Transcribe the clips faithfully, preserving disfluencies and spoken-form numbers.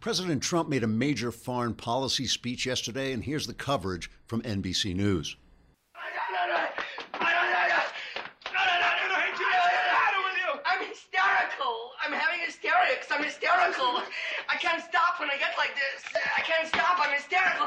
President Trump made a major foreign policy speech yesterday, and here's the coverage from N B C News. I'm hysterical. I'm having hysterics. I'm hysterical. I can't stop when I get like this. I can't stop. I'm hysterical.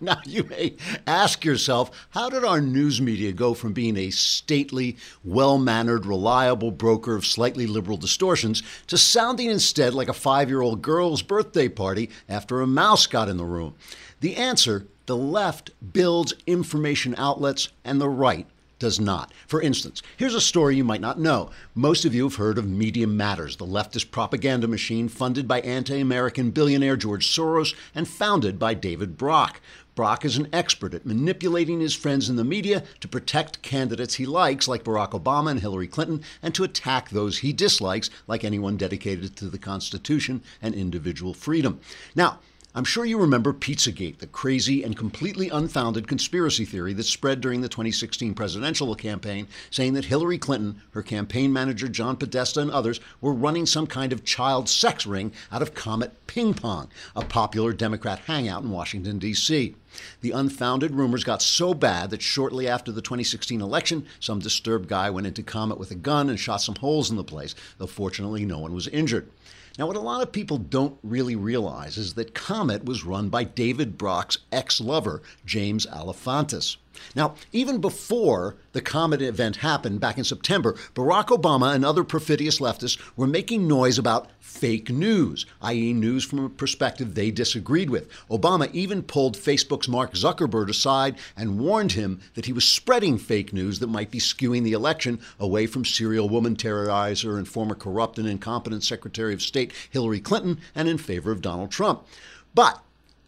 Now, you may ask yourself, how did our news media go from being a stately, well-mannered, reliable broker of slightly liberal distortions to sounding instead like a five-year-old girl's birthday party after a mouse got in the room? The answer, the left builds information outlets and the right does not. For instance, here's a story you might not know. Most of you have heard of Media Matters, the leftist propaganda machine funded by anti-American billionaire George Soros and founded by David Brock. Brock is an expert at manipulating his friends in the media to protect candidates he likes, like Barack Obama and Hillary Clinton, and to attack those he dislikes, like anyone dedicated to the Constitution and individual freedom. Now, I'm sure you remember Pizzagate, the crazy and completely unfounded conspiracy theory that spread during the twenty sixteen presidential campaign, saying that Hillary Clinton, her campaign manager John Podesta, and others were running some kind of child sex ring out of Comet Ping Pong, a popular Democrat hangout in Washington, D C The unfounded rumors got so bad that shortly after the twenty sixteen election, some disturbed guy went into Comet with a gun and shot some holes in the place, though fortunately no one was injured. Now, what a lot of people don't really realize is that Comet was run by David Brock's ex-lover, James Alephantis. Now, even before the Comet event happened back in September, Barack Obama and other perfidious leftists were making noise about fake news, that is news from a perspective they disagreed with. Obama even pulled Facebook's Mark Zuckerberg aside and warned him that he was spreading fake news that might be skewing the election away from serial woman terrorizer and former corrupt and incompetent Secretary of State Hillary Clinton and in favor of Donald Trump. But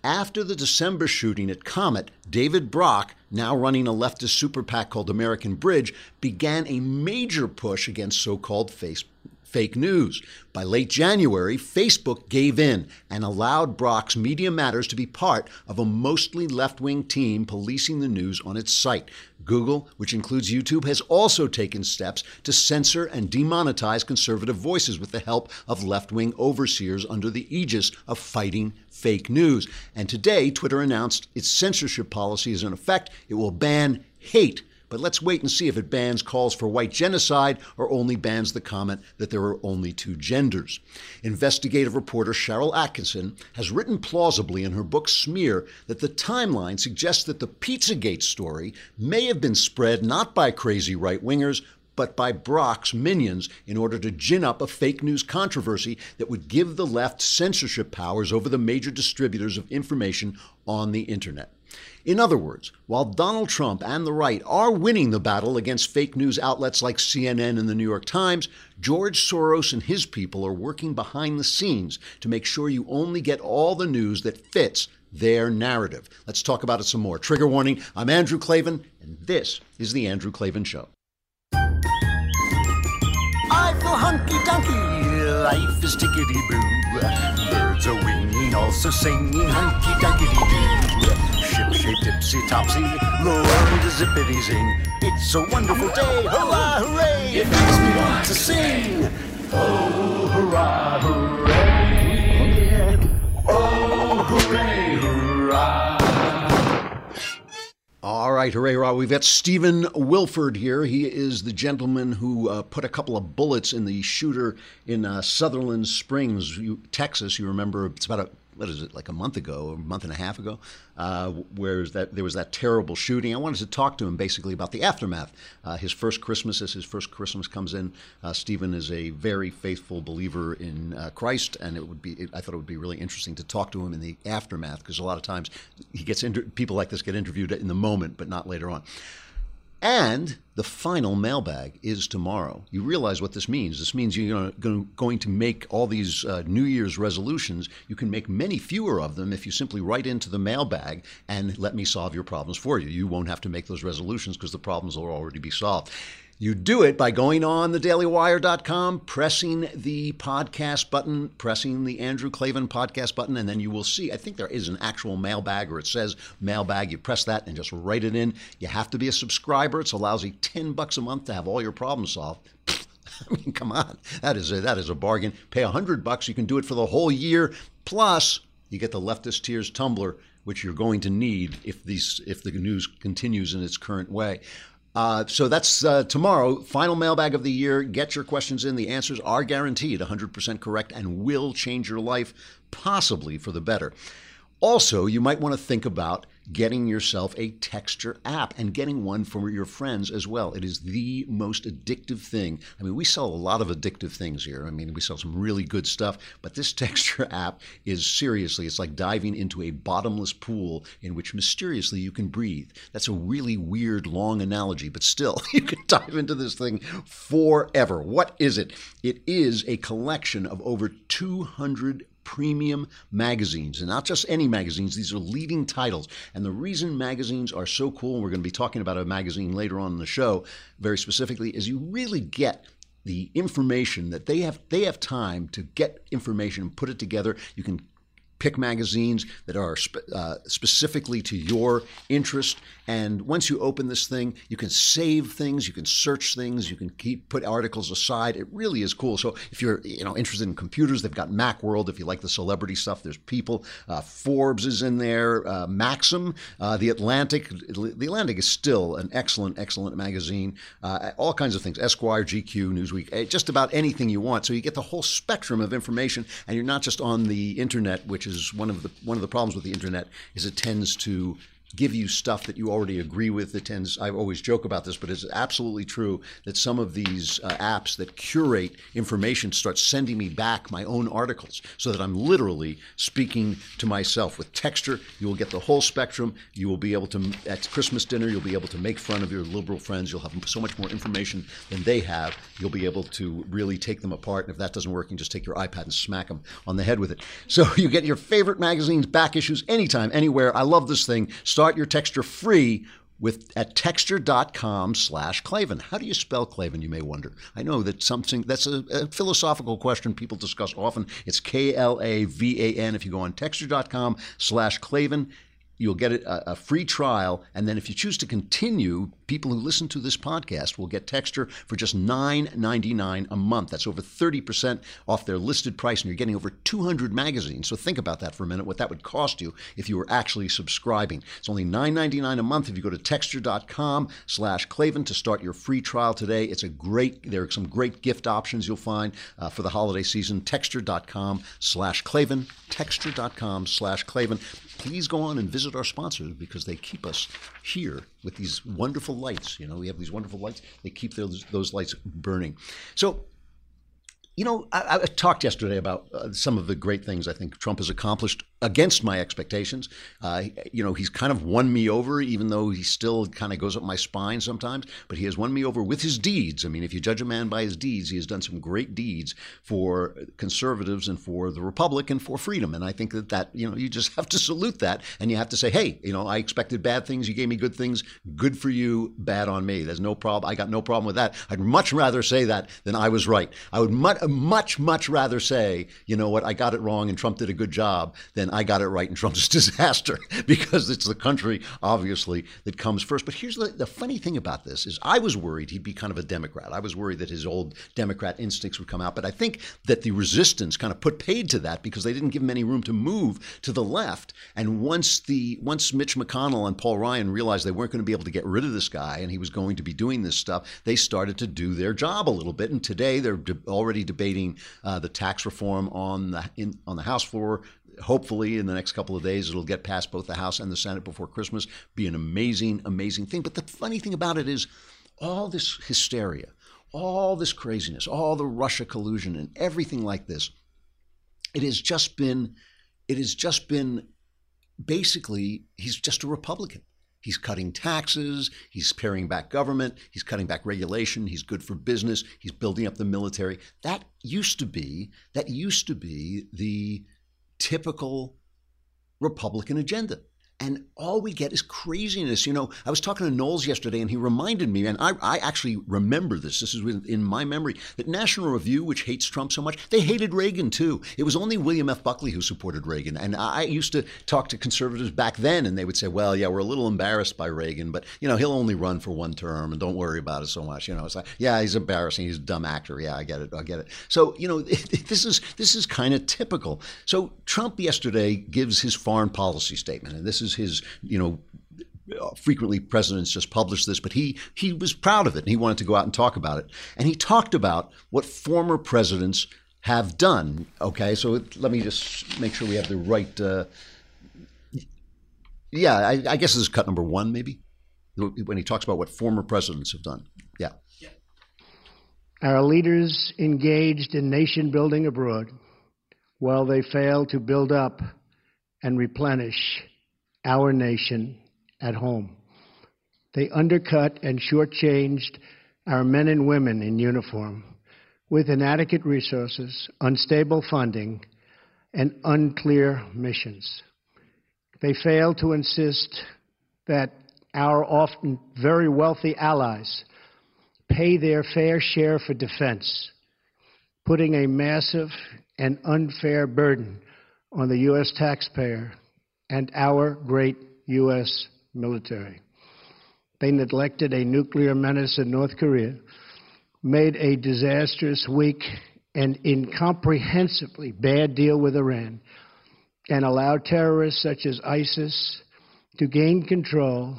after the December shooting at Comet, David Brock, now running a leftist super PAC called American Bridge, began a major push against so-called fake news. By late January, Facebook gave in and allowed Brock's Media Matters to be part of a mostly left-wing team policing the news on its site. Google, which includes YouTube, has also taken steps to censor and demonetize conservative voices with the help of left-wing overseers under the aegis of fighting fake news. And today, Twitter announced its censorship policy is in effect. It will ban hate. But let's wait and see if it bans calls for white genocide or only bans the comment that there are only two genders. Investigative reporter Cheryl Atkinson has written plausibly in her book Smear that the timeline suggests that the Pizzagate story may have been spread not by crazy right-wingers, but by Brock's minions in order to gin up a fake news controversy that would give the left censorship powers over the major distributors of information on the internet. In other words, while Donald Trump and the right are winning the battle against fake news outlets like C N N and the New York Times, George Soros and his people are working behind the scenes to make sure you only get all the news that fits their narrative. Let's talk about it some more. Trigger warning, I'm Andrew Klavan, and this is The Andrew Klavan Show. Hunky-dunky, life is tickety-boo. Birds are winging, also singing hunky-dunky-doo. Ship-shaped, tipsy-topsy, the world is zippity-zing. It's a wonderful day, hurrah, hooray! It makes me want to sing. Oh, hurrah, hooray! Oh, hooray, hurrah! All right, hooray, hurrah. We've got Stephen Willeford here. He is the gentleman who uh, put a couple of bullets in the shooter in uh, Sutherland Springs, Texas. You remember, it's about a, what is it, like a month ago, a month and a half ago, uh, where was that, there was that terrible shooting. I wanted to talk to him basically about the aftermath. Uh, his first Christmas, as his first Christmas comes in, uh, Stephen is a very faithful believer in uh, Christ, and it would be, it, I thought it would be really interesting to talk to him in the aftermath, because a lot of times he gets inter- people like this get interviewed in the moment, but not later on. And the final mailbag is tomorrow. You realize what this means. This means you're going to make all these uh, New Year's resolutions. You can make many fewer of them if you simply write into the mailbag and let me solve your problems for you. You won't have to make those resolutions because the problems will already be solved. You do it by going on the daily wire dot com, pressing the podcast button, pressing the Andrew Klavan podcast button, and then you will see, I think there is an actual mailbag, or it says mailbag. You press that and just write it in. You have to be a subscriber. It's a lousy ten bucks a month to have all your problems solved. I mean, come on, that is a, that is a bargain. Pay a hundred bucks, you can do it for the whole year. Plus, you get the Leftist Tears tumbler, which you're going to need if these if the news continues in its current way. Uh, so that's uh, tomorrow, final mailbag of the year. Get your questions in. The answers are guaranteed one hundred percent correct and will change your life, possibly for the better. Also, you might want to think about getting yourself a Texture app and getting one for your friends as well. It is the most addictive thing. I mean, we sell a lot of addictive things here. I mean, we sell some really good stuff, but this Texture app is seriously, it's like diving into a bottomless pool in which mysteriously you can breathe. That's a really weird, long analogy, but still, you can dive into this thing forever. What is it? It is a collection of over two hundred premium magazines, and not just any magazines. These are leading titles. And the reason magazines are so cool, and we're going to be talking about a magazine later on in the show very specifically, is you really get the information that they have. They have time to get information and put it together. You can pick magazines that are spe- uh, specifically to your interest. And once you open this thing, you can save things, you can search things, you can keep put articles aside. It really is cool. So if you're you know interested in computers, they've got Macworld. If you like the celebrity stuff, there's People. Uh, Forbes is in there. Uh, Maxim, uh, The Atlantic. The Atlantic is still an excellent, excellent magazine. Uh, all kinds of things. Esquire, G Q, Newsweek, just about anything you want. So you get the whole spectrum of information, and you're not just on the internet, which is one of the one of the problems with the internet is it tends to give you stuff that you already agree with. It tends, I always joke about this, but it's absolutely true that some of these uh, apps that curate information start sending me back my own articles so that I'm literally speaking to myself. With Texture, you will get the whole spectrum. You will be able to, at Christmas dinner, you'll be able to make fun of your liberal friends. You'll have so much more information than they have. You'll be able to really take them apart. And if that doesn't work, you can just take your iPad and smack them on the head with it. So you get your favorite magazines, back issues, anytime, anywhere. I love this thing. Start Start your Texture free with at texture.com slash Klavan. How do you spell Klavan, you may wonder? I know that something that's a, a philosophical question people discuss often. It's K L A V A N. If you go on texture.com slash Klavan, you'll get a, a free trial. And then if you choose to continue, people who listen to this podcast will get Texture for just nine ninety-nine a month. That's over thirty percent off their listed price, and you're getting over two hundred magazines. So think about that for a minute, what that would cost you if you were actually subscribing. It's only nine ninety-nine a month if you go to texture.com slash Klavan to start your free trial today. It's a great, there are some great gift options you'll find uh, for the holiday season. Texture.com slash Klavan, texture.com slash Klavan. Please go on and visit our sponsors because they keep us here with these wonderful lights. You know, we have these wonderful lights. They keep those, those lights burning. So, you know, I, I talked yesterday about uh, some of the great things I think Trump has accomplished against my expectations. Uh, you know, he's kind of won me over, even though he still kind of goes up my spine sometimes. But he has won me over with his deeds. I mean, if you judge a man by his deeds, he has done some great deeds for conservatives and for the Republic and for freedom. And I think that that, you know, you just have to salute that. And you have to say, hey, you know, I expected bad things. You gave me good things. Good for you. Bad on me. There's no problem. I got no problem with that. I'd much rather say that than I was right. I would much much, much rather say, you know what, I got it wrong and Trump did a good job than I got it right and Trump's a disaster, because it's the country, obviously, that comes first. But here's the, the funny thing about this is I was worried he'd be kind of a Democrat. I was worried that his old Democrat instincts would come out. But I think that the resistance kind of put paid to that because they didn't give him any room to move to the left. And once the once Mitch McConnell and Paul Ryan realized they weren't going to be able to get rid of this guy and he was going to be doing this stuff, they started to do their job a little bit. And today they're already debating uh, the tax reform on the in, on the House floor. Hopefully in the next couple of days, it'll get past both the House and the Senate before Christmas. Be an amazing, amazing thing. But the funny thing about it is all this hysteria, all this craziness, all the Russia collusion and everything like this, it has just been, it has just been basically, he's just a Republican. He's cutting taxes, he's paring back government, he's cutting back regulation, he's good for business, he's building up the military. That used to be, that used to be the typical Republican agenda. And all we get is craziness. You know, I was talking to Knowles yesterday, and he reminded me, and I, I actually remember this, this is in my memory, that National Review, which hates Trump so much, they hated Reagan too. It was only William F. Buckley who supported Reagan. And I used to talk to conservatives back then, and they would say, well, yeah, we're a little embarrassed by Reagan, but, you know, he'll only run for one term, and don't worry about it so much. You know, it's like, yeah, he's embarrassing, he's a dumb actor. Yeah, I get it, I get it. So, you know, this is, this is kind of typical. So Trump yesterday gives his foreign policy statement, and this is is his, you know, frequently presidents just publish this, but he he was proud of it, and he wanted to go out and talk about it. And he talked about what former presidents have done. Okay, so let me just make sure we have the right, uh, yeah, I, I guess this is cut number one, maybe, when he talks about what former presidents have done. Yeah. Yeah. Our leaders engaged in nation building abroad while they failed to build up and replenish our nation at home. They undercut and shortchanged our men and women in uniform with inadequate resources, unstable funding, and unclear missions. They failed to insist that our often very wealthy allies pay their fair share for defense, putting a massive and unfair burden on the U S taxpayer and our great U S military. They neglected a nuclear menace in North Korea, made a disastrous, weak, and incomprehensibly bad deal with Iran, and allowed terrorists such as ISIS to gain control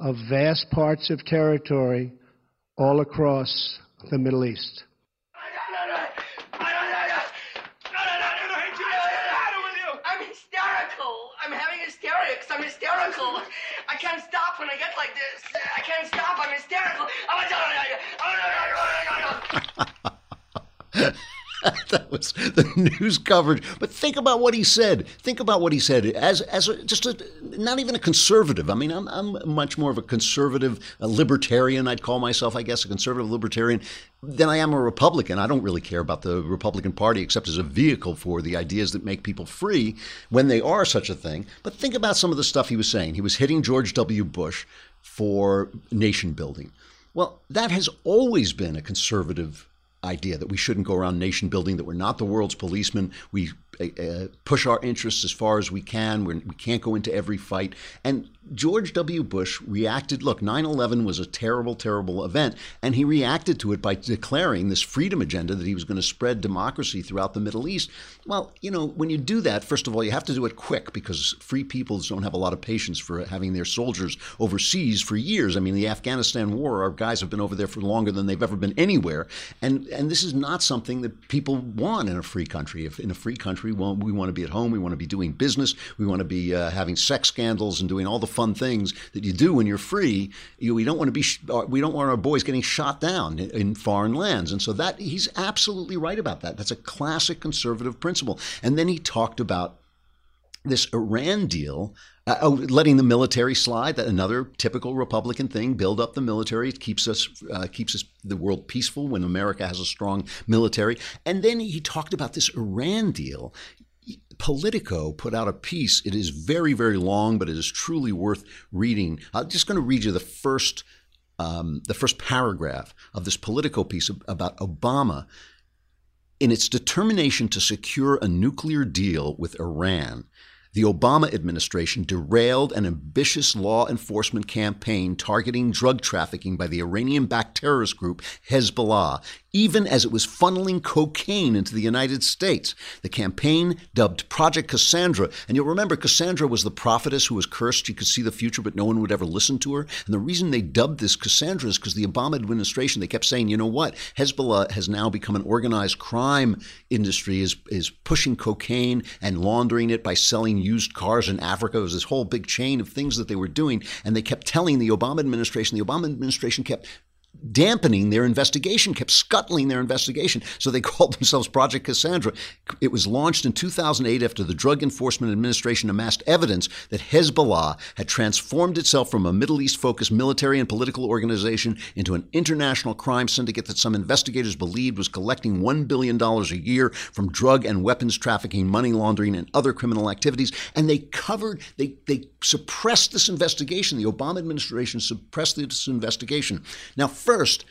of vast parts of territory all across the Middle East. I can't stop when I get like this. I can't stop. I'm hysterical. That was the news coverage. But think about what he said. Think about what he said as as a, just a, not even a conservative. I mean, I'm I'm much more of a conservative a libertarian. I'd call myself, I guess, a conservative libertarian than I am a Republican. I don't really care about the Republican Party except as a vehicle for the ideas that make people free when they are such a thing. But think about some of the stuff he was saying. He was hitting George W. Bush for nation building. Well, that has always been a conservative idea, that we shouldn't go around nation building, that we're not the world's policemen. We uh, push our interests as far as we can. We're, we can't go into every fight. And George W. Bush reacted. Look, nine eleven was a terrible, terrible event, and he reacted to it by declaring this freedom agenda that he was going to spread democracy throughout the Middle East. Well, you know, when you do that, first of all, you have to do it quick, because free peoples don't have a lot of patience for having their soldiers overseas for years. I mean, the Afghanistan war, our guys have been over there for longer than they've ever been anywhere. And and this is not something that people want in a free country. If in a free country, well, we want to be at home, we want to be doing business, we want to be uh, having sex scandals and doing all the fun things that you do when you're free. You, we don't want to be, we don't want our boys getting shot down in, in foreign lands. And so that, he's absolutely right about that. That's a classic conservative principle. And then he talked about this Iran deal, uh, oh, letting the military slide. That another typical Republican thing. Build up the military. It keeps us, uh, keeps us the world peaceful when America has a strong military. And then he talked about this Iran deal. Politico put out a piece. It is very, very long, but it is truly worth reading. I'm just going to read you the first, um, the first paragraph of this Politico piece about Obama. In its determination to secure a nuclear deal with Iran, the Obama administration derailed an ambitious law enforcement campaign targeting drug trafficking by the Iranian-backed terrorist group Hezbollah, even as it was funneling cocaine into the United States. The campaign, dubbed Project Cassandra, and you'll remember Cassandra was the prophetess who was cursed. She could see the future, but no one would ever listen to her. And the reason they dubbed this Cassandra is because the Obama administration, they kept saying, you know what, Hezbollah has now become an organized crime industry, is, is pushing cocaine and laundering it by selling used cars in Africa. It was this whole big chain of things that they were doing. And they kept telling the Obama administration, the Obama administration kept dampening their investigation, kept scuttling their investigation. So they called themselves Project Cassandra. It was launched in two thousand eight after the Drug Enforcement Administration amassed evidence that Hezbollah had transformed itself from a Middle East-focused military and political organization into an international crime syndicate that some investigators believed was collecting one billion dollars a year from drug and weapons trafficking, money laundering, and other criminal activities. And they covered, they, they suppressed this investigation. The Obama administration suppressed this investigation. Now, first,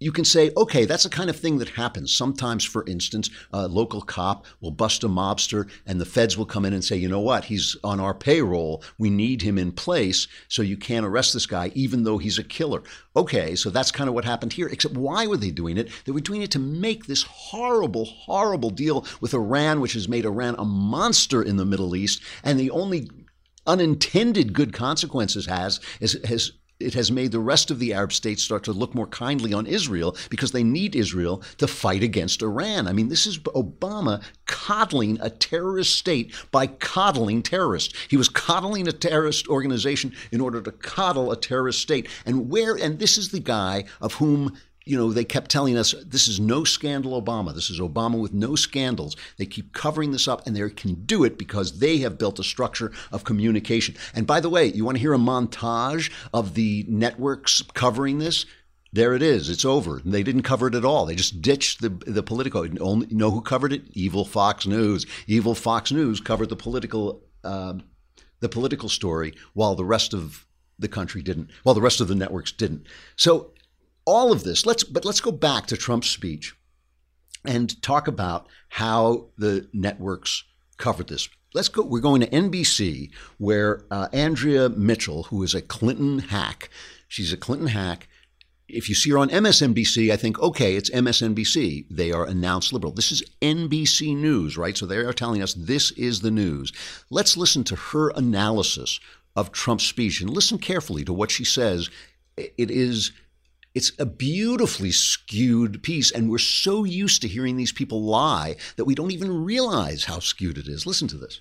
you can say, okay, that's the kind of thing that happens. Sometimes, for instance, a local cop will bust a mobster and the feds will come in and say, you know what, he's on our payroll. We need him in place, so you can't arrest this guy even though he's a killer. Okay, so that's kind of what happened here, except why were they doing it? They were doing it to make this horrible, horrible deal with Iran, which has made Iran a monster in the Middle East. And the only unintended good consequences has is has it has made the rest of the Arab states start to look more kindly on Israel because they need Israel to fight against Iran. I mean, this is Obama coddling a terrorist state by coddling terrorists. He was coddling a terrorist organization in order to coddle a terrorist state. And where, and this is the guy of whom, you know, they kept telling us, this is no scandal Obama. This is Obama with no scandals. They keep covering this up, and they can do it because they have built a structure of communication. And by the way, you want to hear a montage of the networks covering this? There it is. It's over. They didn't cover it at all. They just ditched the the Politico. Only, you know who covered it? Evil Fox News. Evil Fox News covered the political, uh, the political story while the rest of the country didn't, while the rest of the networks didn't. So all of this, let's but let's go back to Trump's speech and talk about how the networks covered this. Let's go. We're going to N B C, where uh, Andrea Mitchell, who is a Clinton hack, she's a Clinton hack. If you see her on M S N B C, I think, okay, it's M S N B C. They are announced liberal. This is N B C News, right? So they are telling us this is the news. Let's listen to her analysis of Trump's speech and listen carefully to what she says. It is. It's a beautifully skewed piece, and we're so used to hearing these people lie that we don't even realize how skewed it is. Listen to this.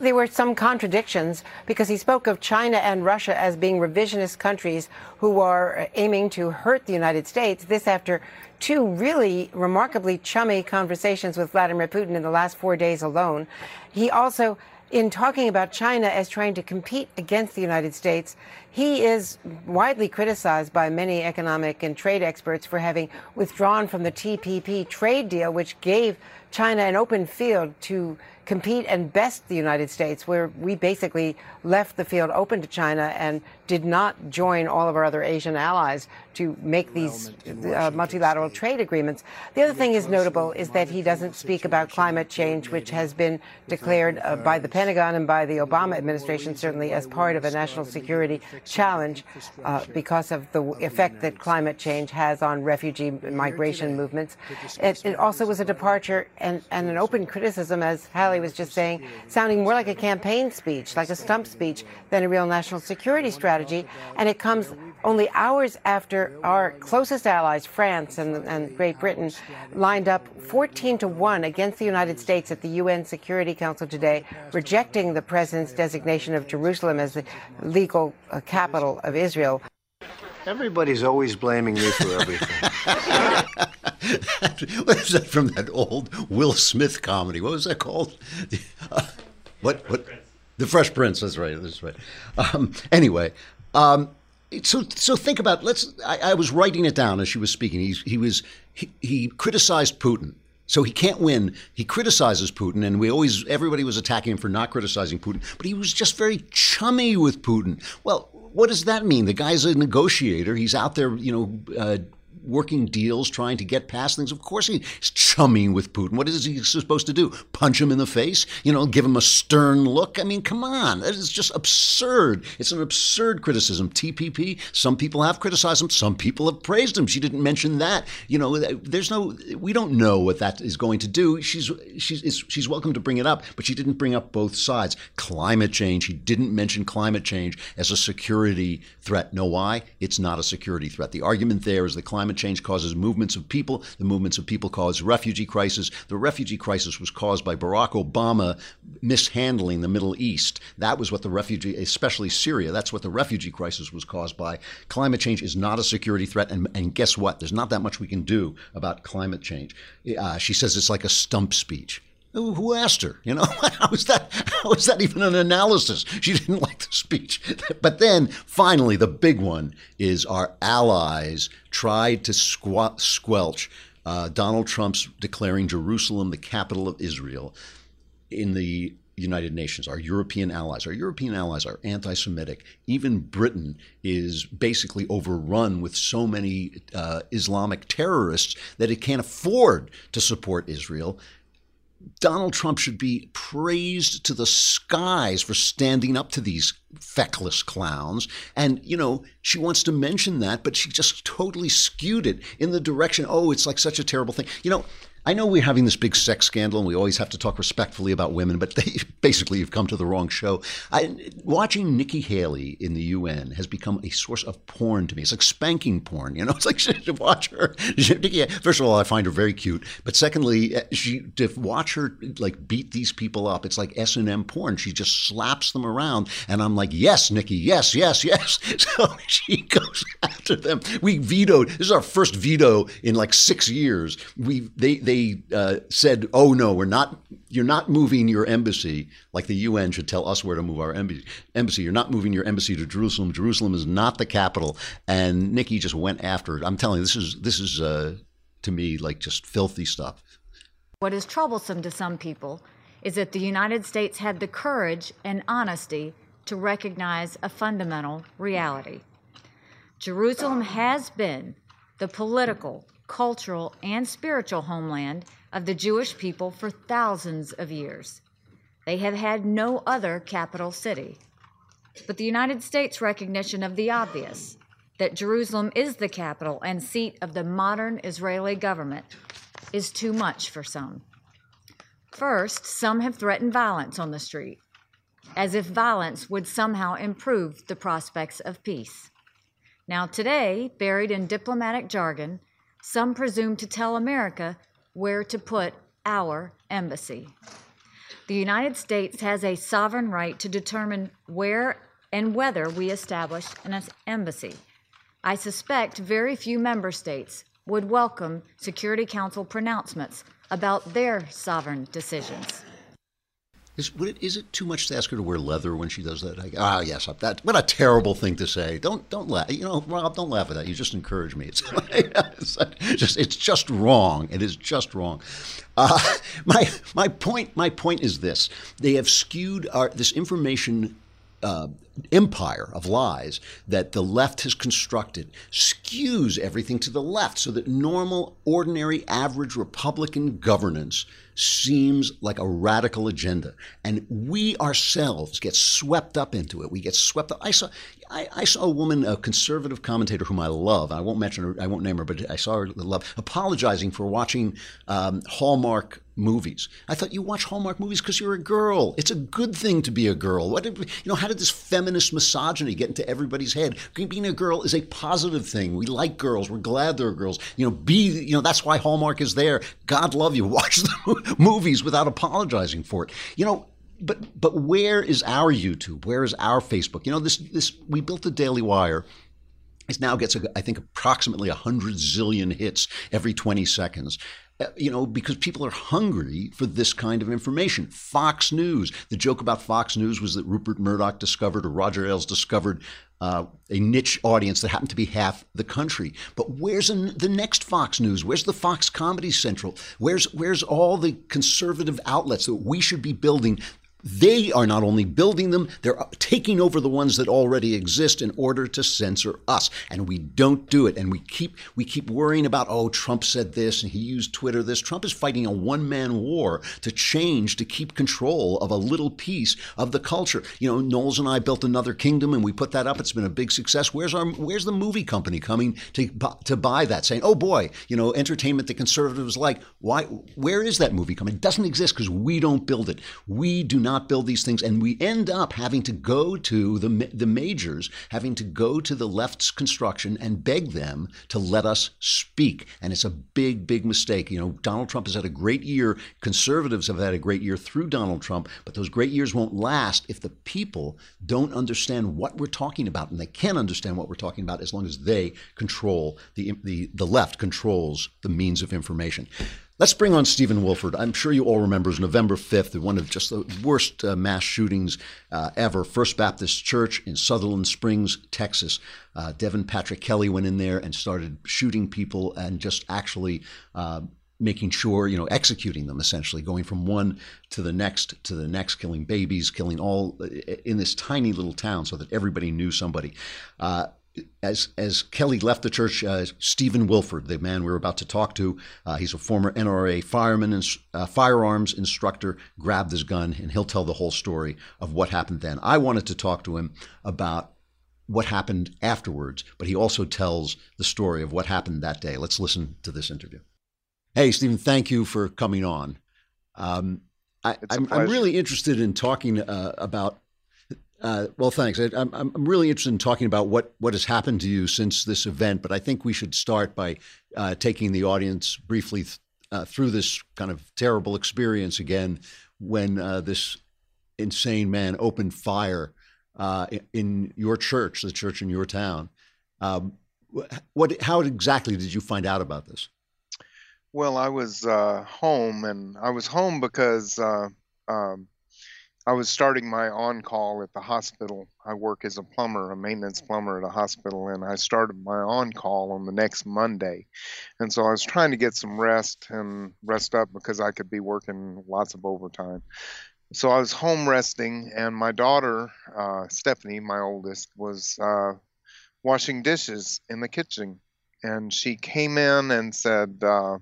There were some contradictions because he spoke of China and Russia as being revisionist countries who are aiming to hurt the United States. This after two really remarkably chummy conversations with Vladimir Putin in the last four days alone. He also, in talking about China as trying to compete against the United States, he is widely criticized by many economic and trade experts for having withdrawn from the T P P trade deal, which gave China an open field to compete and best the United States, where we basically left the field open to China and did not join all of our other Asian allies to make these uh, multilateral trade agreements. The other thing is notable is that he doesn't speak about climate change, which has been declared uh, by the Pentagon and by the Obama administration, certainly as part of a national security challenge uh, because of the effect that climate change has on refugee migration movements. It, it also was a departure and, and an open criticism, as Hallie was just saying, sounding more like a campaign speech, like a stump speech, than a real national security strategy. And it comes only hours after our closest allies, France and, and Great Britain, lined up fourteen to one against the United States at the U N Security Council today, rejecting the president's designation of Jerusalem as the legal uh, capital of Israel. Everybody's always blaming me for everything. What is that from that old Will Smith comedy? What was that called? Uh, what? What? The Fresh Prince. That's right. That's right. Um, anyway. Um, So, so think about. Let's. I, I was writing it down as she was speaking. He, he was. He, he criticized Putin, so he can't win. He criticizes Putin, and we always. Everybody was attacking him for not criticizing Putin, but he was just very chummy with Putin. Well, what does that mean? The guy's a negotiator. He's out there, you know, uh, working deals, trying to get past things. Of course, he's chummy with Putin. What is he supposed to do? Punch him in the face? You know, give him a stern look? I mean, come on. That is just absurd. It's an absurd criticism. T P P, some people have criticized him. Some people have praised him. She didn't mention that. You know, there's no, we don't know what that is going to do. She's, she's, it's, she's welcome to bring it up, but she didn't bring up both sides. Climate change. She didn't mention climate change as a security threat. Know why? It's not a security threat. The argument there is that climate Climate change causes movements of people. The movements of people cause refugee crisis. The refugee crisis was caused by Barack Obama mishandling the Middle East. That was what the refugee, especially Syria, that's what the refugee crisis was caused by. Climate change is not a security threat. And, and guess what? There's not that much we can do about climate change. Uh, she says it's like a stump speech. Who asked her? You know, how is that? How is that even an analysis? She didn't like the speech. But then, finally, the big one is our allies tried to squat, squelch uh, Donald Trump's declaring Jerusalem the capital of Israel in the United Nations. Our European allies, our European allies are anti-Semitic. Even Britain is basically overrun with so many uh, Islamic terrorists that it can't afford to support Israel. Donald Trump should be praised to the skies for standing up to these feckless clowns. And, you know, she wants to mention that, but she just totally skewed it in the direction, oh, it's like such a terrible thing. You know, I know we're having this big sex scandal and we always have to talk respectfully about women, but they, basically you've come to the wrong show. I, watching Nikki Haley in the U N has become a source of porn to me. It's like spanking porn, you know? It's like she, to watch her. She, first of all, I find her very cute. But secondly, she, to watch her like beat these people up, it's like S and M porn. She just slaps them around and I'm like, yes, Nikki, yes, yes, yes. So she goes after them. We vetoed, this is our first veto in like six years. We, they, they They uh, said, oh, no, we're not, you're not moving your embassy, like the U N should tell us where to move our embassy. You're not moving your embassy to Jerusalem. Jerusalem is not the capital. And Nikki just went after it. I'm telling you, this is, this is uh, to me, like just filthy stuff. What is troublesome to some people is that the United States had the courage and honesty to recognize a fundamental reality. Jerusalem has been the political, cultural, and spiritual homeland of the Jewish people for thousands of years. They have had no other capital city. But the United States' recognition of the obvious, that Jerusalem is the capital and seat of the modern Israeli government, is too much for some. First, some have threatened violence on the street, as if violence would somehow improve the prospects of peace. Now today, buried in diplomatic jargon, some presume to tell America where to put our embassy. The United States has a sovereign right to determine where and whether we establish an embassy. I suspect very few member states would welcome Security Council pronouncements about their sovereign decisions. Is, would it, is it too much to ask her to wear leather when she does that? I, ah, yes, that. What a terrible thing to say. Don't don't laugh. You know, Rob, don't laugh at that. You just encourage me. It's, it's just it's just wrong. It is just wrong. Uh, my my point my point is this: they have skewed our this information Uh, empire of lies that the left has constructed, skews everything to the left so that normal, ordinary, average Republican governance seems like a radical agenda. And we ourselves get swept up into it. We get swept up. I saw, I, I saw a woman, a conservative commentator whom I love, I won't mention her, I won't name her, but I saw her love, apologizing for watching um, Hallmark movies. I thought, you watch Hallmark movies because you're a girl. It's a good thing to be a girl. What did, you know, how did this feminist misogyny get into everybody's head? Being a girl is a positive thing. We like girls. We're glad there are girls. You know, be, you know, that's why Hallmark is there. God love you. Watch the movies without apologizing for it. You know, but but where is our YouTube? Where is our Facebook? You know, this this we built the Daily Wire. It now gets, I think, approximately one hundred zillion hits every twenty seconds. You know, because people are hungry for this kind of information. Fox News. The joke about Fox News was that Rupert Murdoch discovered, or Roger Ailes discovered, uh, a niche audience that happened to be half the country. But where's an, the next Fox News? Where's the Fox Comedy Central? Where's where's all the conservative outlets that we should be building? They are not only building them, they're taking over the ones that already exist in order to censor us. And we don't do it. And we keep we keep worrying about, oh, Trump said this and he used Twitter this. Trump is fighting a one-man war to change, to keep control of a little piece of the culture. You know, Knowles and I built Another Kingdom and we put that up. It's been a big success. Where's our where's the movie company coming to, to buy that, saying, oh, boy, you know, entertainment the conservatives like. Why? Where is that movie coming? It doesn't exist because we don't build it. We do not. not build these things. And we end up having to go to the, the majors, having to go to the left's construction and beg them to let us speak. And it's a big, big mistake. You know, Donald Trump has had a great year. Conservatives have had a great year through Donald Trump, but those great years won't last if the people don't understand what we're talking about. And they can't understand what we're talking about as long as they control, the, the, the left controls the means of information. Let's bring on Stephen Willeford. I'm sure you all remember it was November fifth, one of just the worst uh, mass shootings uh, ever. First Baptist Church in Sutherland Springs, Texas. Uh, Devin Patrick Kelly went in there and started shooting people and just actually uh, making sure, you know, executing them, essentially, going from one to the next, to the next, killing babies, killing all in this tiny little town so that everybody knew somebody. Uh, As as Kelly left the church, uh, Stephen Willeford, the man we're about to talk to, uh, he's a former N R A fireman and uh, firearms instructor, grabbed his gun, and he'll tell the whole story of what happened then. I wanted to talk to him about what happened afterwards, but he also tells the story of what happened that day. Let's listen to this interview. Hey, Stephen, thank you for coming on. Um, I, I'm, I'm really interested in talking uh, about Uh, well, thanks. I, I'm, I'm really interested in talking about what, what has happened to you since this event, but I think we should start by uh, taking the audience briefly th uh, through this kind of terrible experience again when uh, this insane man opened fire uh, in, in your church, the church in your town. Um, what? How exactly did you find out about this? Well, I was uh, home, and I was home because uh, um, I was starting my on-call at the hospital. I work as a plumber, a maintenance plumber at a hospital, and I started my on-call on the next Monday. And so I was trying to get some rest and rest up because I could be working lots of overtime. So I was home resting, and my daughter, uh, Stephanie, my oldest, was uh, washing dishes in the kitchen. And she came in and said uh,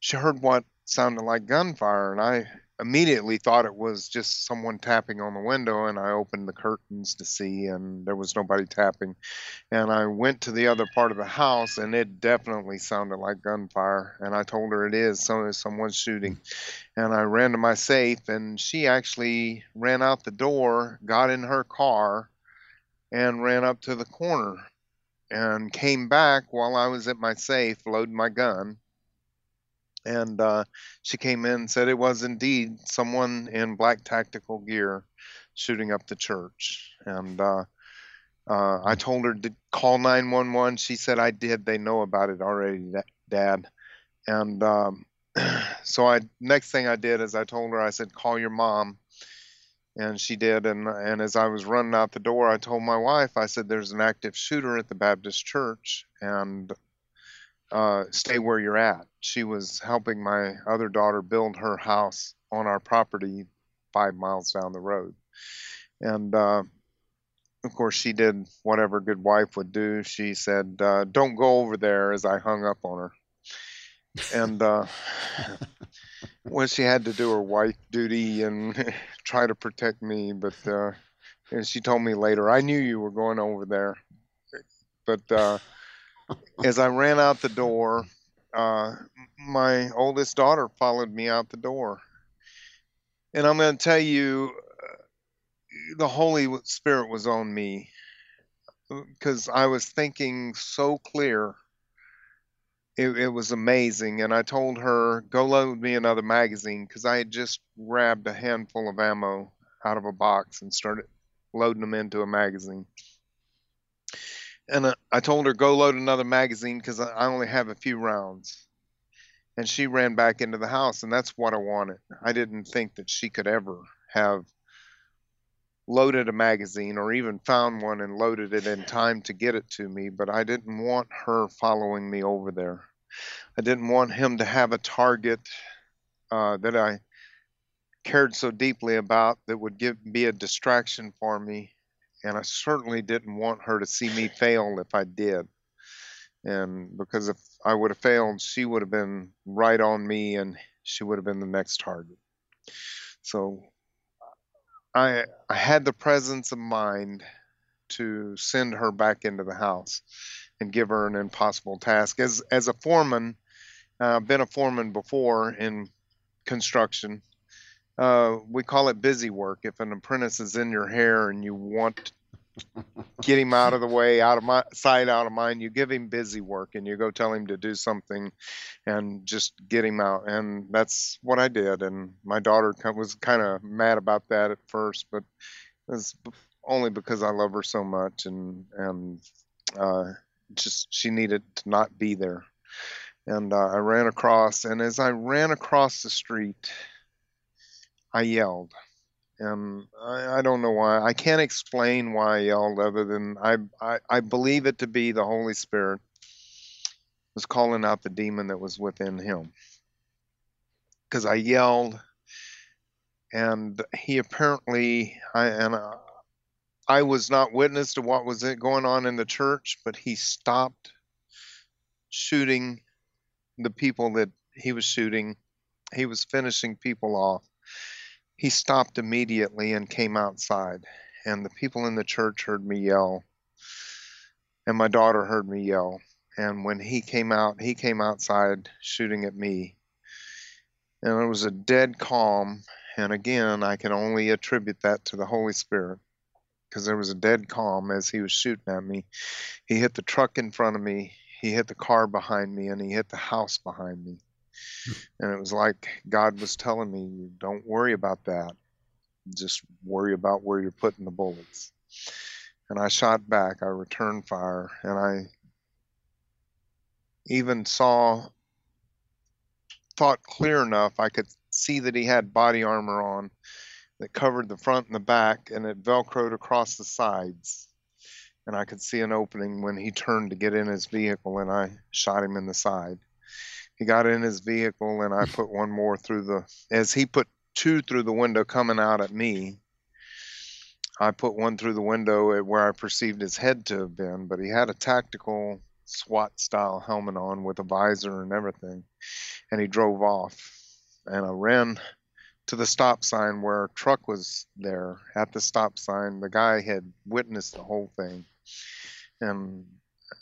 she heard what sounded like gunfire, and I immediately thought it was just someone tapping on the window, and I opened the curtains to see, and there was nobody tapping. And I went to the other part of the house, and it definitely sounded like gunfire. And I told her it is, so is someone shooting. And I ran to my safe, and she actually ran out the door, got in her car, and ran up to the corner, and came back while I was at my safe, loading my gun. And uh, she came in and said it was indeed someone in black tactical gear shooting up the church. And uh, uh, I told her to call nine one one. She said, I did. They know about it already, Dad. And um, so I next thing I did is I told her, I said, call your mom. And she did. And, and as I was running out the door, I told my wife, I said, there's an active shooter at the Baptist church. And Uh, stay where you're at. She was helping my other daughter build her house on our property five miles down the road. And uh, of course, she did whatever a good wife would do. She said, uh, don't go over there, as I hung up on her. And uh, well, she had to do her wife duty and try to protect me. But uh, and she told me later, I knew you were going over there. But uh, as I ran out the door, uh, my oldest daughter followed me out the door. And I'm going to tell you, uh, the Holy Spirit was on me because I was thinking so clear. It, it was amazing. And I told her, go load me another magazine, because I had just grabbed a handful of ammo out of a box and started loading them into a magazine. And I told her, go load another magazine because I only have a few rounds. And she ran back into the house, and that's what I wanted. I didn't think that she could ever have loaded a magazine or even found one and loaded it in time to get it to me, but I didn't want her following me over there. I didn't want him to have a target uh, that I cared so deeply about that would give, be a distraction for me. And I certainly didn't want her to see me fail if I did. And because if I would have failed, she would have been right on me, and she would have been the next target. So I, I had the presence of mind to send her back into the house and give her an impossible task. As, as a foreman, uh, I've been a foreman before in construction, Uh, we call it busy work. If an apprentice is in your hair and you want to get him out of the way, out of my sight, out of mind, you give him busy work and you go tell him to do something and just get him out. And that's what I did. And my daughter was kind of mad about that at first, but it was only because I love her so much, and, and uh, just she needed to not be there. And uh, I ran across, and as I ran across the street, I yelled. And I, I don't know why. I can't explain why I yelled, other than I, I, I believe it to be the Holy Spirit was calling out the demon that was within him. Because I yelled, and he apparently, I, and I, I was not witness to what was going on in the church, but he stopped shooting the people that he was shooting. He was finishing people off. He stopped immediately and came outside, and the people in the church heard me yell, and my daughter heard me yell. And when he came out, he came outside shooting at me, and it was a dead calm. And again, I can only attribute that to the Holy Spirit, because there was a dead calm as he was shooting at me. He hit the truck in front of me, he hit the car behind me, and he hit the house behind me. And it was like God was telling me, don't worry about that. Just worry about where you're putting the bullets. And I shot back. I returned fire. And I even saw, thought clear enough, I could see that he had body armor on that covered the front and the back, and it Velcroed across the sides. And I could see an opening when he turned to get in his vehicle, and I shot him in the side. He got in his vehicle, and I put one more through the, as he put two through the window coming out at me, I put one through the window at where I perceived his head to have been, but he had a tactical SWAT-style helmet on with a visor and everything, and he drove off. And I ran to the stop sign where a truck was there. At the stop sign, the guy had witnessed the whole thing, and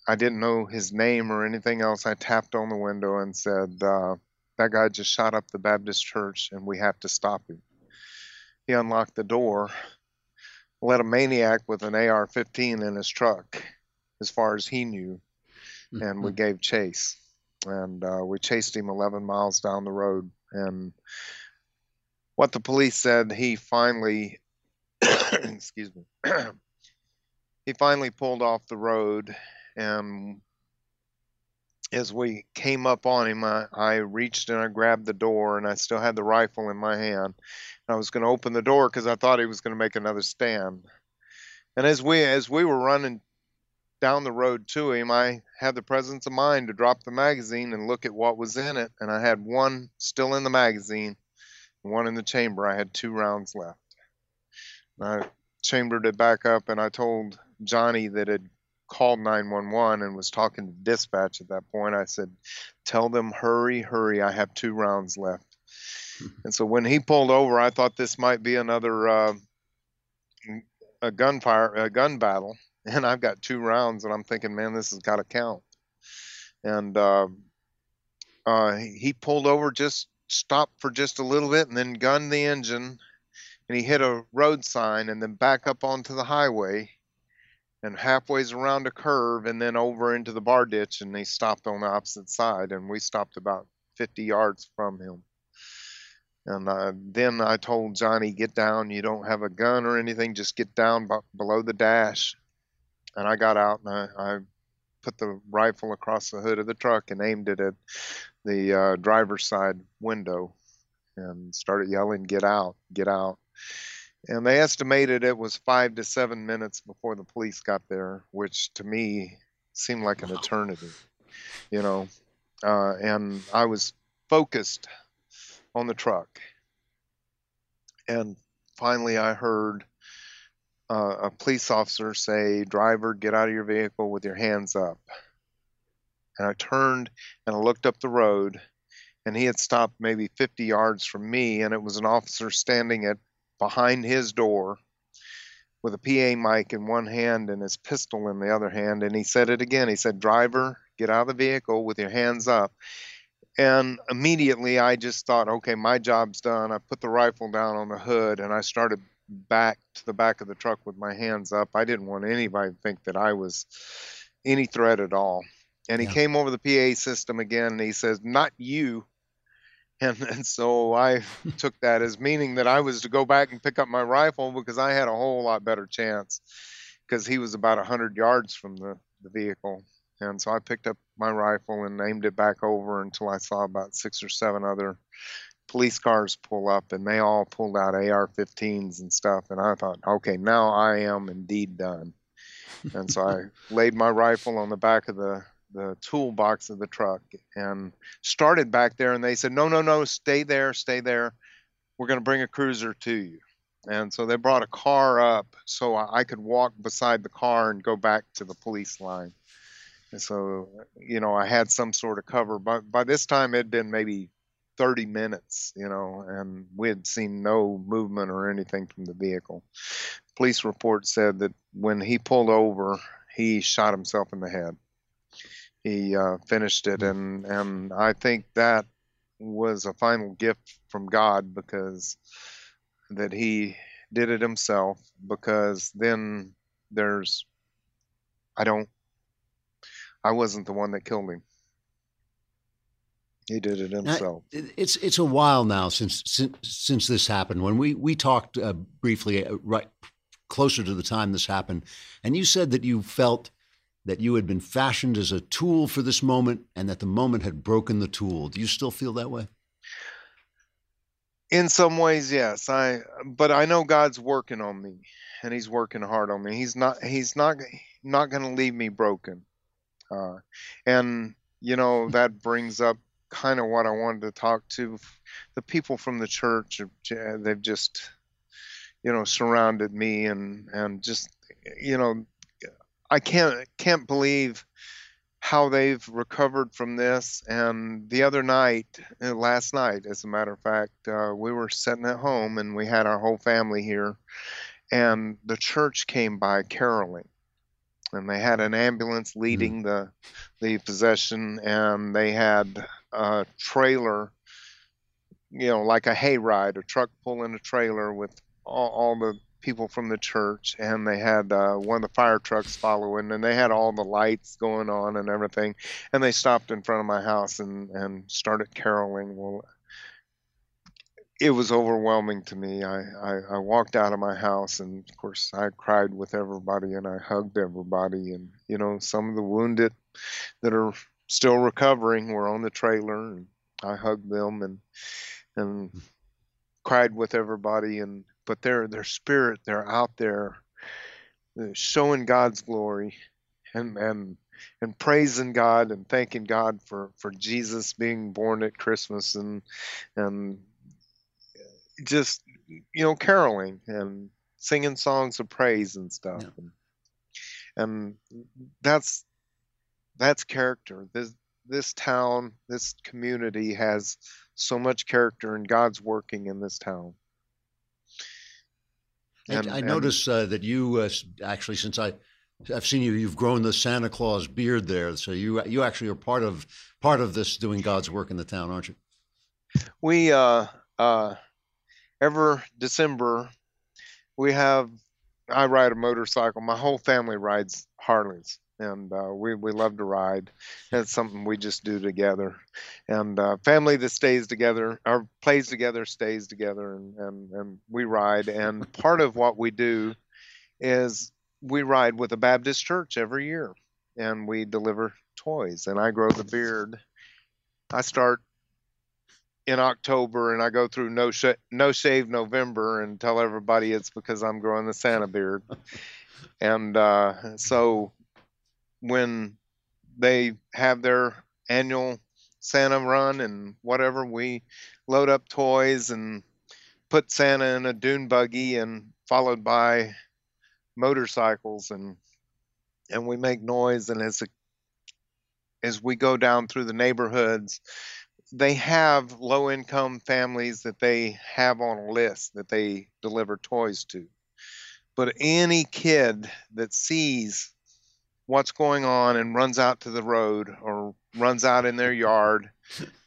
I didn't know his name or anything else. I tapped on the window and said, uh, that guy just shot up the Baptist church, and we have to stop him. He unlocked the door, let a maniac with an A R fifteen in his truck, as far as he knew, and mm-hmm. we gave chase. And uh, we chased him eleven miles down the road. And what the police said, he finally, excuse me, he finally pulled off the road. And as we came up on him, I, I reached and I grabbed the door, and I still had the rifle in my hand. And I was going to open the door because I thought he was going to make another stand. And as we as we were running down the road to him, I had the presence of mind to drop the magazine and look at what was in it. And I had one still in the magazine, one in the chamber. I had two rounds left. And I chambered it back up, and I told Johnny that it called nine one one and was talking to dispatch at that point. I said, tell them, hurry, hurry, I have two rounds left. And so when he pulled over, I thought this might be another uh, a gunfire, a gun battle. And I've got two rounds, and I'm thinking, man, this has got to count. And uh, uh, he pulled over, just stopped for just a little bit, and then gunned the engine. And he hit a road sign and then back up onto the highway, and halfway's around a curve and then over into the bar ditch, and they stopped on the opposite side, and we stopped about fifty yards from him. And uh, then I told Johnny, get down, you don't have a gun or anything, just get down b below the dash. And I got out, and I, I put the rifle across the hood of the truck and aimed it at the uh, driver's side window and started yelling, get out, get out. And they estimated it was five to seven minutes before the police got there, which to me seemed like an eternity, you know. Uh, and I was focused on the truck. And finally I heard uh, a police officer say, driver, get out of your vehicle with your hands up. And I turned and I looked up the road, and he had stopped maybe fifty yards from me, and it was an officer standing at behind his door with a P A mic in one hand and his pistol in the other hand. And he said it again. He said, driver, get out of the vehicle with your hands up. And immediately I just thought, okay, my job's done. I put the rifle down on the hood and I started back to the back of the truck with my hands up. I didn't want anybody to think that I was any threat at all. And he yeah. came over the P A system again and he says, not you. And, and so I took that as meaning that I was to go back and pick up my rifle because I had a whole lot better chance because he was about one hundred yards from the, the vehicle. And so I picked up my rifle and aimed it back over until I saw about six or seven other police cars pull up, and they all pulled out A R fifteens and stuff. And I thought, okay, now I am indeed done. And so I laid my rifle on the back of the, the toolbox of the truck and started back there. And they said, no, no, no, stay there, stay there. We're going to bring a cruiser to you. And so they brought a car up so I could walk beside the car and go back to the police line. And so, you know, I had some sort of cover. But by this time, it had been maybe thirty minutes, you know, and we had seen no movement or anything from the vehicle. Police report said that when he pulled over, he shot himself in the head. He uh, finished it, and, and I think that was a final gift from God because that he did it himself, because then there's, I don't, I wasn't the one that killed him. He did it himself. Now, it's it's a while now since since, since this happened. When we we talked uh, briefly, uh, right closer to the time this happened, and you said that you felt that you had been fashioned as a tool for this moment, and that the moment had broken the tool. Do you still feel that way? In some ways, yes. I but I know God's working on me, and He's working hard on me. He's not He's not not going to leave me broken. Uh, and, you know, that brings up kind of what I wanted to talk to. The people from the church, they've just, you know, surrounded me and, and just, you know, I can't, can't believe how they've recovered from this. And the other night, last night, as a matter of fact, uh, we were sitting at home and we had our whole family here and the church came by caroling. And they had an ambulance leading the the procession, and they had a trailer, you know, like a hayride, a truck pulling a trailer with all, all the people from the church, and they had uh, one of the fire trucks following, and they had all the lights going on and everything, and they stopped in front of my house and, and started caroling. Well, it was overwhelming to me. I, I, I walked out of my house, and of course I cried with everybody and I hugged everybody. And, you know, some of the wounded that are still recovering were on the trailer, and I hugged them and, and cried with everybody. And, but their, their spirit, they're out there showing God's glory and, and, and praising God and thanking God for, for Jesus being born at Christmas and, and, just, you know, caroling and singing songs of praise and stuff. Yeah. And, and that's, that's character. This, this town, this community has so much character, and God's working in this town. And, I, I and, notice uh, that you uh, actually, since I, I've seen you, you've grown the Santa Claus beard there. So you, you actually are part of, part of this doing God's work in the town, aren't you? We, uh, uh, Every December, we have, I ride a motorcycle. My whole family rides Harleys, and uh, we, we love to ride. That's something we just do together. And uh, family that stays together, or plays together, stays together, and, and, and we ride. And part of what we do is we ride with a Baptist church every year, and we deliver toys. And I grow the beard. I start in October, and I go through no sh no shave November and tell everybody it's because I'm growing the Santa beard. And uh, so when they have their annual Santa run and whatever, we load up toys and put Santa in a dune buggy and followed by motorcycles, and and we make noise. And as, a, as we go down through the neighborhoods, they have low-income families that they have on a list that they deliver toys to. But any kid that sees what's going on and runs out to the road or runs out in their yard,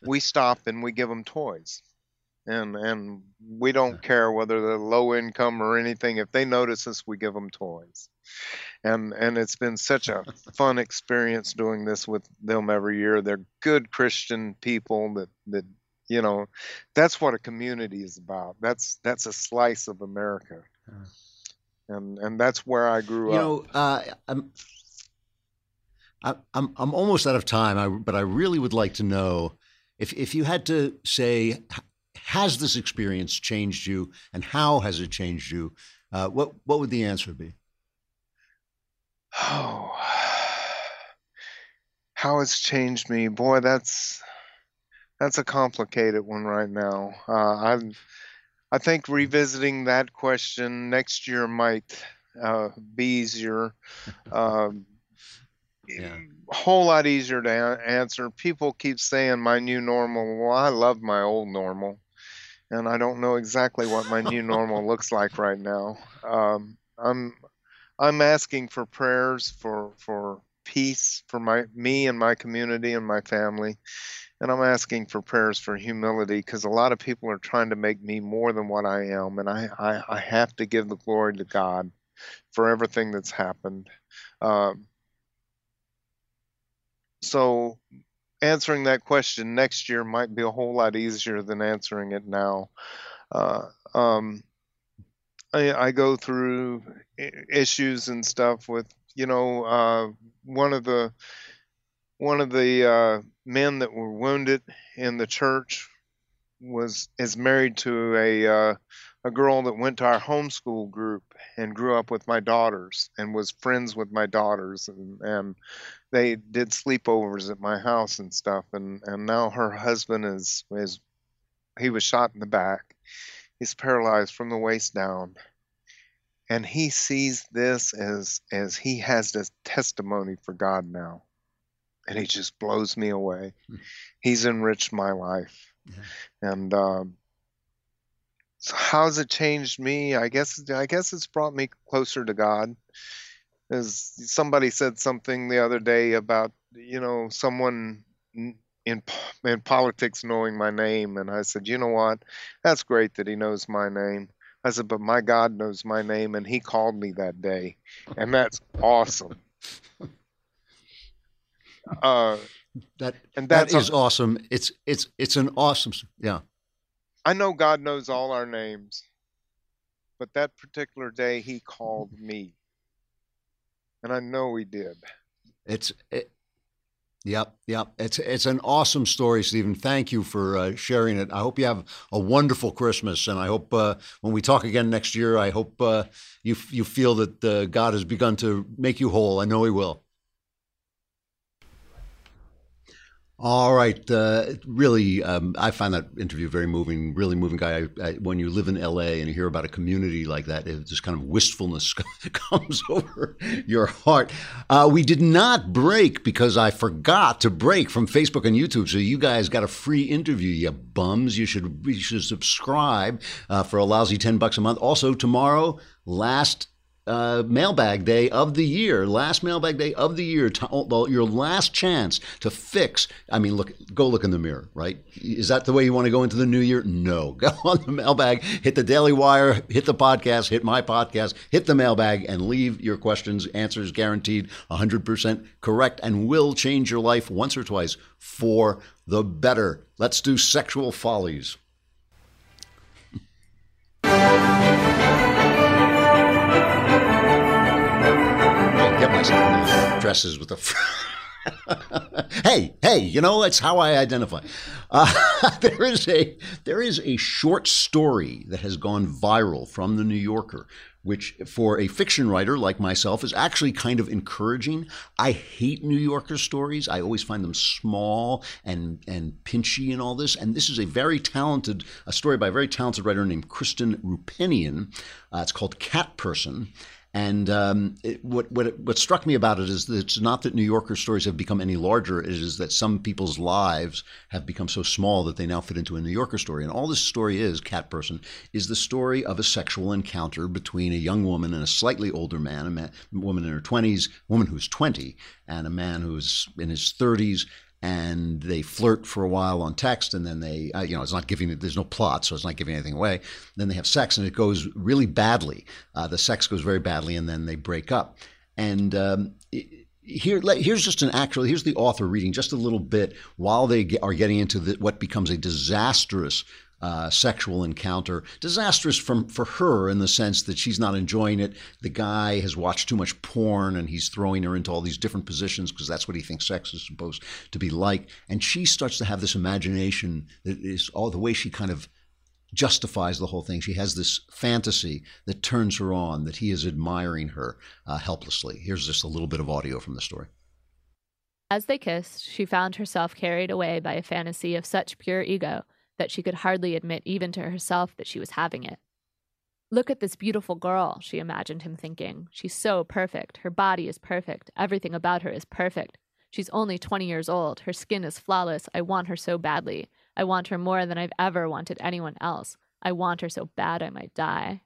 we stop and we give them toys. And and we don't care whether they're low income or anything. If they notice us, we give them toys. And and it's been such a fun experience doing this with them every year. They're good Christian people that, that you know, that's what a community is about. That's that's a slice of America. And and that's where I grew you up. You know, uh, I'm, I'm I'm almost out of time, I, but I really would like to know if if you had to say, has this experience changed you, and how has it changed you? Uh, what what would the answer be? Oh, how it's changed me, boy. That's that's a complicated one right now. Uh, I I think revisiting that question next year might uh, be easier. Uh, Yeah. A whole lot easier to answer. People keep saying my new normal. Well, I love my old normal, and I don't know exactly what my new normal looks like right now. Um, I'm I'm asking for prayers for for peace for my me and my community and my family, and I'm asking for prayers for humility, because a lot of people are trying to make me more than what I am, and I I, I have to give the glory to God for everything that's happened. Uh, So answering that question next year might be a whole lot easier than answering it now. Uh, um, I, I go through issues and stuff with, you know, uh, one of the one of the uh, men that were wounded in the church was is married to a uh, a girl that went to our homeschool group and grew up with my daughters and was friends with my daughters, and, and they did sleepovers at my house and stuff. And, and now her husband is, is, he was shot in the back. He's paralyzed from the waist down. And he sees this as, as he has this testimony for God now. And he just blows me away. Mm-hmm. He's enriched my life. Yeah. And, um, so how's it changed me? I guess I guess it's brought me closer to God. As somebody said something the other day about, you know, someone in in politics knowing my name, and I said, you know what? That's great that he knows my name. I said, but my God knows my name, and he called me that day, and that's awesome. Uh, that and that's that is a, awesome. It's it's it's an awesome, yeah. I know God knows all our names, but that particular day he called me, and I know he did. It's, it, yep, yep. It's it's an awesome story, Stephen. Thank you for uh, sharing it. I hope you have a wonderful Christmas, and I hope uh, when we talk again next year, I hope uh, you you feel that uh, God has begun to make you whole. I know he will. All right. Uh, really, um, I find that interview very moving, really moving guy. I, I, when you live in L A and you hear about a community like that, it, this kind of wistfulness comes over your heart. Uh, we did not break because I forgot to break from Facebook and YouTube. So you guys got a free interview, you bums. You should, you should subscribe uh, for a lousy ten bucks a month. Also, tomorrow, last Uh, mailbag day of the year, last mailbag day of the year, to, well, your last chance to fix. I mean, look, go look in the mirror, right? Is that the way you want to go into the new year? No. Go on the mailbag, hit the Daily Wire, hit the podcast, hit my podcast, hit the mailbag, and leave your questions, answers guaranteed, one hundred percent correct, and will change your life once or twice for the better. Let's do sexual follies. Dresses with a hey, hey, you know, that's how I identify. Uh, there is a there is a short story that has gone viral from the New Yorker, which for a fiction writer like myself is actually kind of encouraging. I hate New Yorker stories. I always find them small and and pinchy and all this. And this is a very talented, a story by a very talented writer named Kristen Rupinian. Uh, it's called Cat Person. And um, it, what, what what struck me about it is that it's not that New Yorker stories have become any larger. It is that some people's lives have become so small that they now fit into a New Yorker story. And all this story is, cat person, is the story of a sexual encounter between a young woman and a slightly older man, a man, woman in her twenties, woman who's twenty, and a man who's in his thirties. And they flirt for a while on text, and then they, uh, you know, it's not giving, there's no plot, so it's not giving anything away. Then they have sex, and it goes really badly. Uh, the sex goes very badly, and then they break up. And um, here, here's just an actual, here's the author reading just a little bit while they get, are getting into the, what becomes a disastrous Uh, sexual encounter. Disastrous from for her in the sense that she's not enjoying it. The guy has watched too much porn and he's throwing her into all these different positions because that's what he thinks sex is supposed to be like. And she starts to have this imagination that is all the way she kind of justifies the whole thing. She has this fantasy that turns her on, that he is admiring her uh, helplessly. Here's just a little bit of audio from the story. As they kissed, she found herself carried away by a fantasy of such pure ego that she could hardly admit even to herself that she was having it. Look at this beautiful girl, she imagined him thinking. She's so perfect. Her body is perfect. Everything about her is perfect. She's only twenty years old. Her skin is flawless. I want her so badly. I want her more than I've ever wanted anyone else. I want her so bad I might die.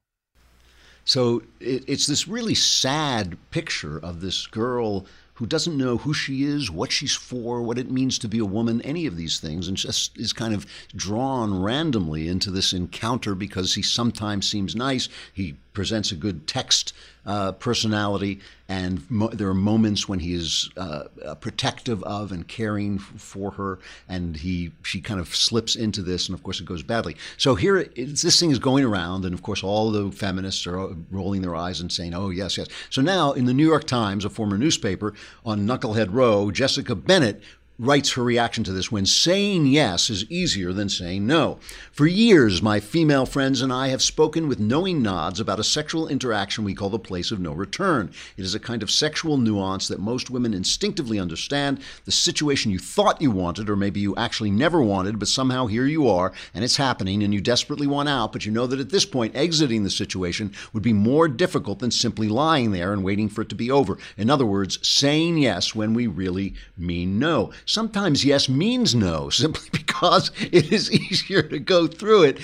So it's this really sad picture of this girl who doesn't know who she is, what she's for, what it means to be a woman, any of these things, and just is kind of drawn randomly into this encounter because he sometimes seems nice, he presents a good text uh, personality, and mo there are moments when he is uh, protective of and caring f for her, and he she kind of slips into this, and of course it goes badly. So here, it's, this thing is going around, and of course all the feminists are rolling their eyes and saying, oh, yes, yes. So now in the New York Times, a former newspaper, on Knucklehead Row, Jessica Bennett writes her reaction to this when saying yes is easier than saying no. For years, my female friends and I have spoken with knowing nods about a sexual interaction we call the place of no return. It is a kind of sexual nuance that most women instinctively understand, the situation you thought you wanted or maybe you actually never wanted, but somehow here you are and it's happening and you desperately want out, but you know that at this point exiting the situation would be more difficult than simply lying there and waiting for it to be over. In other words, saying yes when we really mean no. Sometimes yes means no, simply because it is easier to go through it,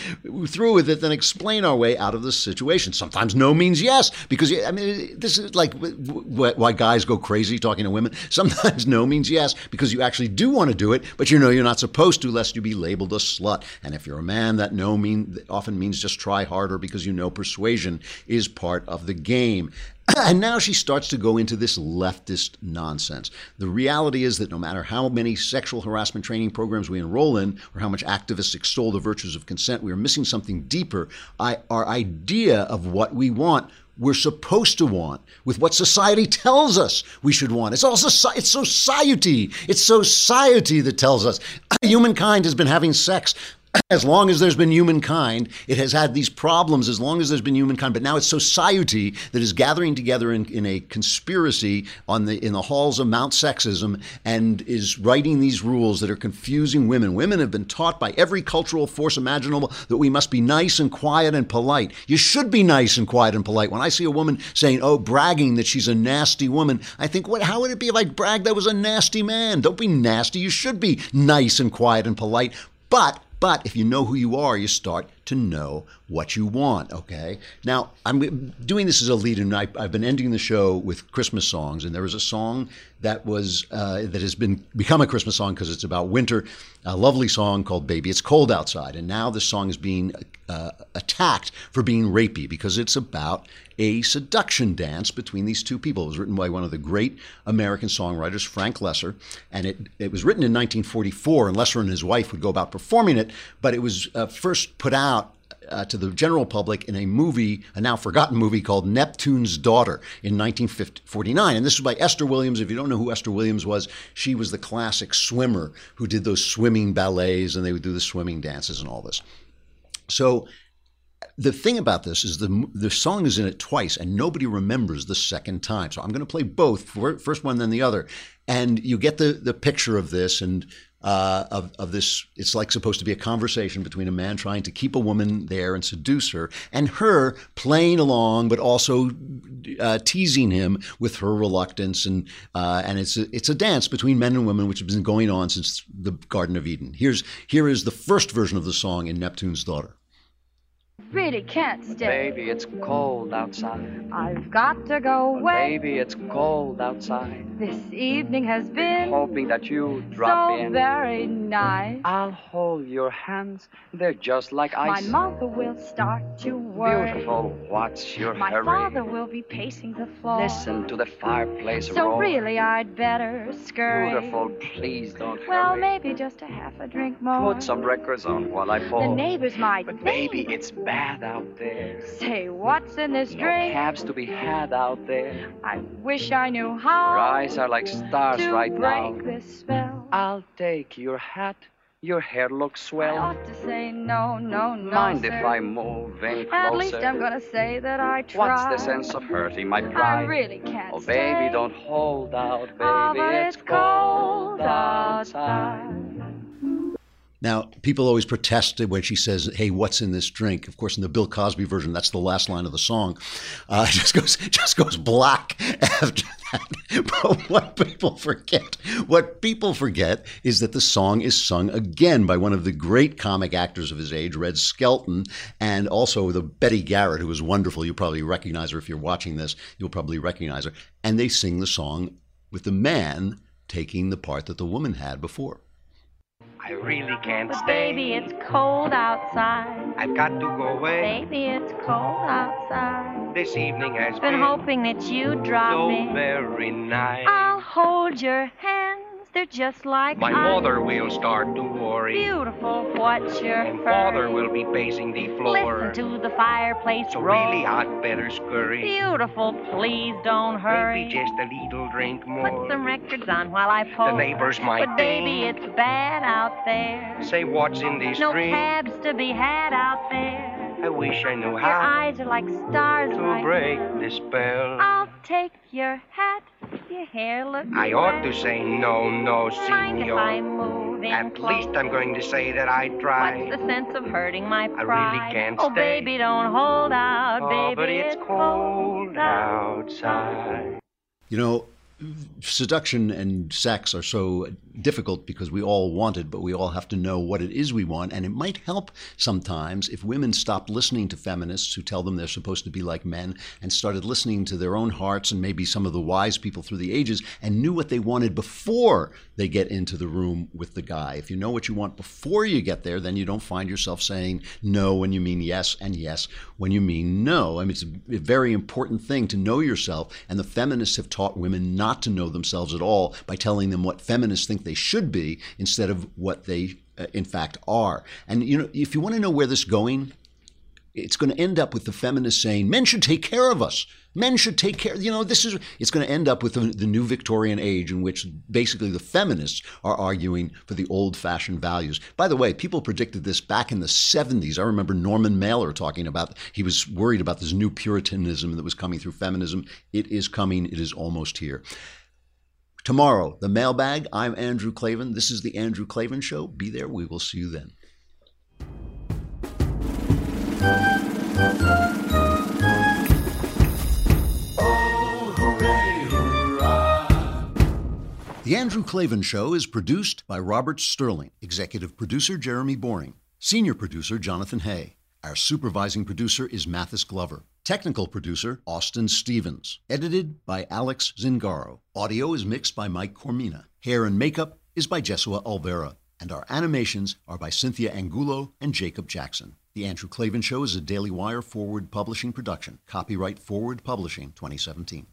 through with it than explain our way out of the situation. Sometimes no means yes, because, I mean, this is like why guys go crazy talking to women. Sometimes no means yes, because you actually do want to do it, but you know you're not supposed to, lest you be labeled a slut. And if you're a man, that no mean often means just try harder, because you know persuasion is part of the game. And now she starts to go into this leftist nonsense. The reality is that no matter how many sexual harassment training programs we enroll in or how much activists extol the virtues of consent, we are missing something deeper. I, our idea of what we want, we're supposed to want with what society tells us we should want. It's all society. It's society. It's society that tells us humankind has been having sex. As long as there's been humankind, it has had these problems as long as there's been humankind. But now it's society that is gathering together in, in a conspiracy on the in the halls of Mount Sexism and is writing these rules that are confusing women. Women have been taught by every cultural force imaginable that we must be nice and quiet and polite. You should be nice and quiet and polite. When I see a woman saying, oh, bragging that she's a nasty woman, I think, what? How would it be if I bragged I was a nasty man? Don't be nasty. You should be nice and quiet and polite. But But if you know who you are, you start to know what you want, okay? Now, I'm doing this as a lead, and I, I've been ending the show with Christmas songs, and there was a song that was uh, that has been become a Christmas song because it's about winter, a lovely song called Baby It's Cold Outside, and now this song is being uh, attacked for being rapey because it's about a seduction dance between these two people. It was written by one of the great American songwriters, Frank Lesser, and it, it was written in nineteen forty-four, and Lesser and his wife would go about performing it, but it was uh, first put out Uh, to the general public in a movie, a now forgotten movie called Neptune's Daughter in nineteen forty-nine. And this was by Esther Williams. If you don't know who Esther Williams was, she was the classic swimmer who did those swimming ballets, and they would do the swimming dances and all this. So the thing about this is the, the song is in it twice, and nobody remembers the second time. So I'm going to play both, first one, then the other. And you get the, the picture of this, and uh, of, of this. It's like supposed to be a conversation between a man trying to keep a woman there and seduce her, and her playing along, but also uh, teasing him with her reluctance. And uh, and it's a, it's a dance between men and women, which has been going on since the Garden of Eden. Here's here is the first version of the song in Neptune's Daughter. Really can't stay. Baby, it's cold outside. I've got to go away. Baby, it's cold outside. This evening has been hoping that you drop so in. So very nice. I'll hold your hands. They're just like ice. My mother will start to worry. Beautiful, what's your My hurry? My father will be pacing the floor. Listen to the fireplace so roar. So really, I'd better scurry. Beautiful, please don't hurry. Well, maybe just a half a drink more. Put some records on while I fall. The neighbors might But think. Baby, it's bad out there. Say, what's in this no drink? Cabs to be had out there. I wish I knew how. Your eyes are like stars to right break now. This spell. I'll take your hat. Your hair looks swell. I ought to say no, no, no. Mind sir. If I move in closer? At least I'm gonna say that I tried. What's the sense of hurting my pride? I really can't. Oh, stay. Baby, don't hold out, baby. Oh, it's, it's cold outside. outside. Now, people always protested when she says, hey, what's in this drink? Of course, in the Bill Cosby version, that's the last line of the song. Uh, it just goes, just goes black after that. But what people forget, what people forget is that the song is sung again by one of the great comic actors of his age, Red Skelton, and also the Betty Garrett, who was wonderful. You'll probably recognize her if you're watching this. You'll probably recognize her. And they sing the song with the man taking the part that the woman had before. I really can't but stay. Baby, it's cold outside. I've got to go away. Baby, it's cold outside. This evening has been, been hoping that you drop so in. So very nice. I'll hold your hands. They're just like my ice. Mother will start to worry. Beautiful, what's your and hurry? Father will be pacing the floor. Listen to the fireplace so roll. Really, I'd better scurry. Beautiful, please don't hurry. Maybe just a little drink more. Put some records on while I pull. The neighbors might But baby, think. It's bad out there. Say what's in this no drink? No cabs to be had out there. I wish I knew how. Your eyes are like stars to right break now. The spell. I'll take your hat. Your hair looks I bright. Ought to say no, no, senor. I move in At close. Least I'm going to say that I tried. What's the sense of hurting my pride? I really can't oh, stay. Oh, baby, don't hold out, oh, baby. But it's, it's cold outside. You know, seduction and sex are so difficult because we all want it, but we all have to know what it is we want. And it might help sometimes if women stopped listening to feminists who tell them they're supposed to be like men and started listening to their own hearts and maybe some of the wise people through the ages and knew what they wanted before they get into the room with the guy. If you know what you want before you get there, then you don't find yourself saying no when you mean yes and yes when you mean no. I mean, it's a very important thing to know yourself. And the feminists have taught women not not to know themselves at all by telling them what feminists think they should be instead of what they uh, in fact are. And you know, if you want to know where this is going, it's going to end up with the feminists saying, men should take care of us. Men should take care. You know, this is, it's going to end up with the, the new Victorian age in which basically the feminists are arguing for the old fashioned values. By the way, people predicted this back in the seventies. I remember Norman Mailer talking about, he was worried about this new Puritanism that was coming through feminism. It is coming. It is almost here. Tomorrow, the mailbag. I'm Andrew Klavan. This is The Andrew Klavan Show. Be there. We will see you then. The Andrew Klavan Show is produced by Robert Sterling, executive producer Jeremy Boring, senior producer Jonathan Hay. Our supervising producer is Mathis Glover, technical producer Austin Stevens, edited by Alex Zingaro. Audio is mixed by Mike Cormina. Hair and makeup is by Jesua Alvera, and our animations are by Cynthia Angulo and Jacob Jackson. The Andrew Klavan Show is a Daily Wire Forward Publishing production. Copyright Forward Publishing twenty seventeen.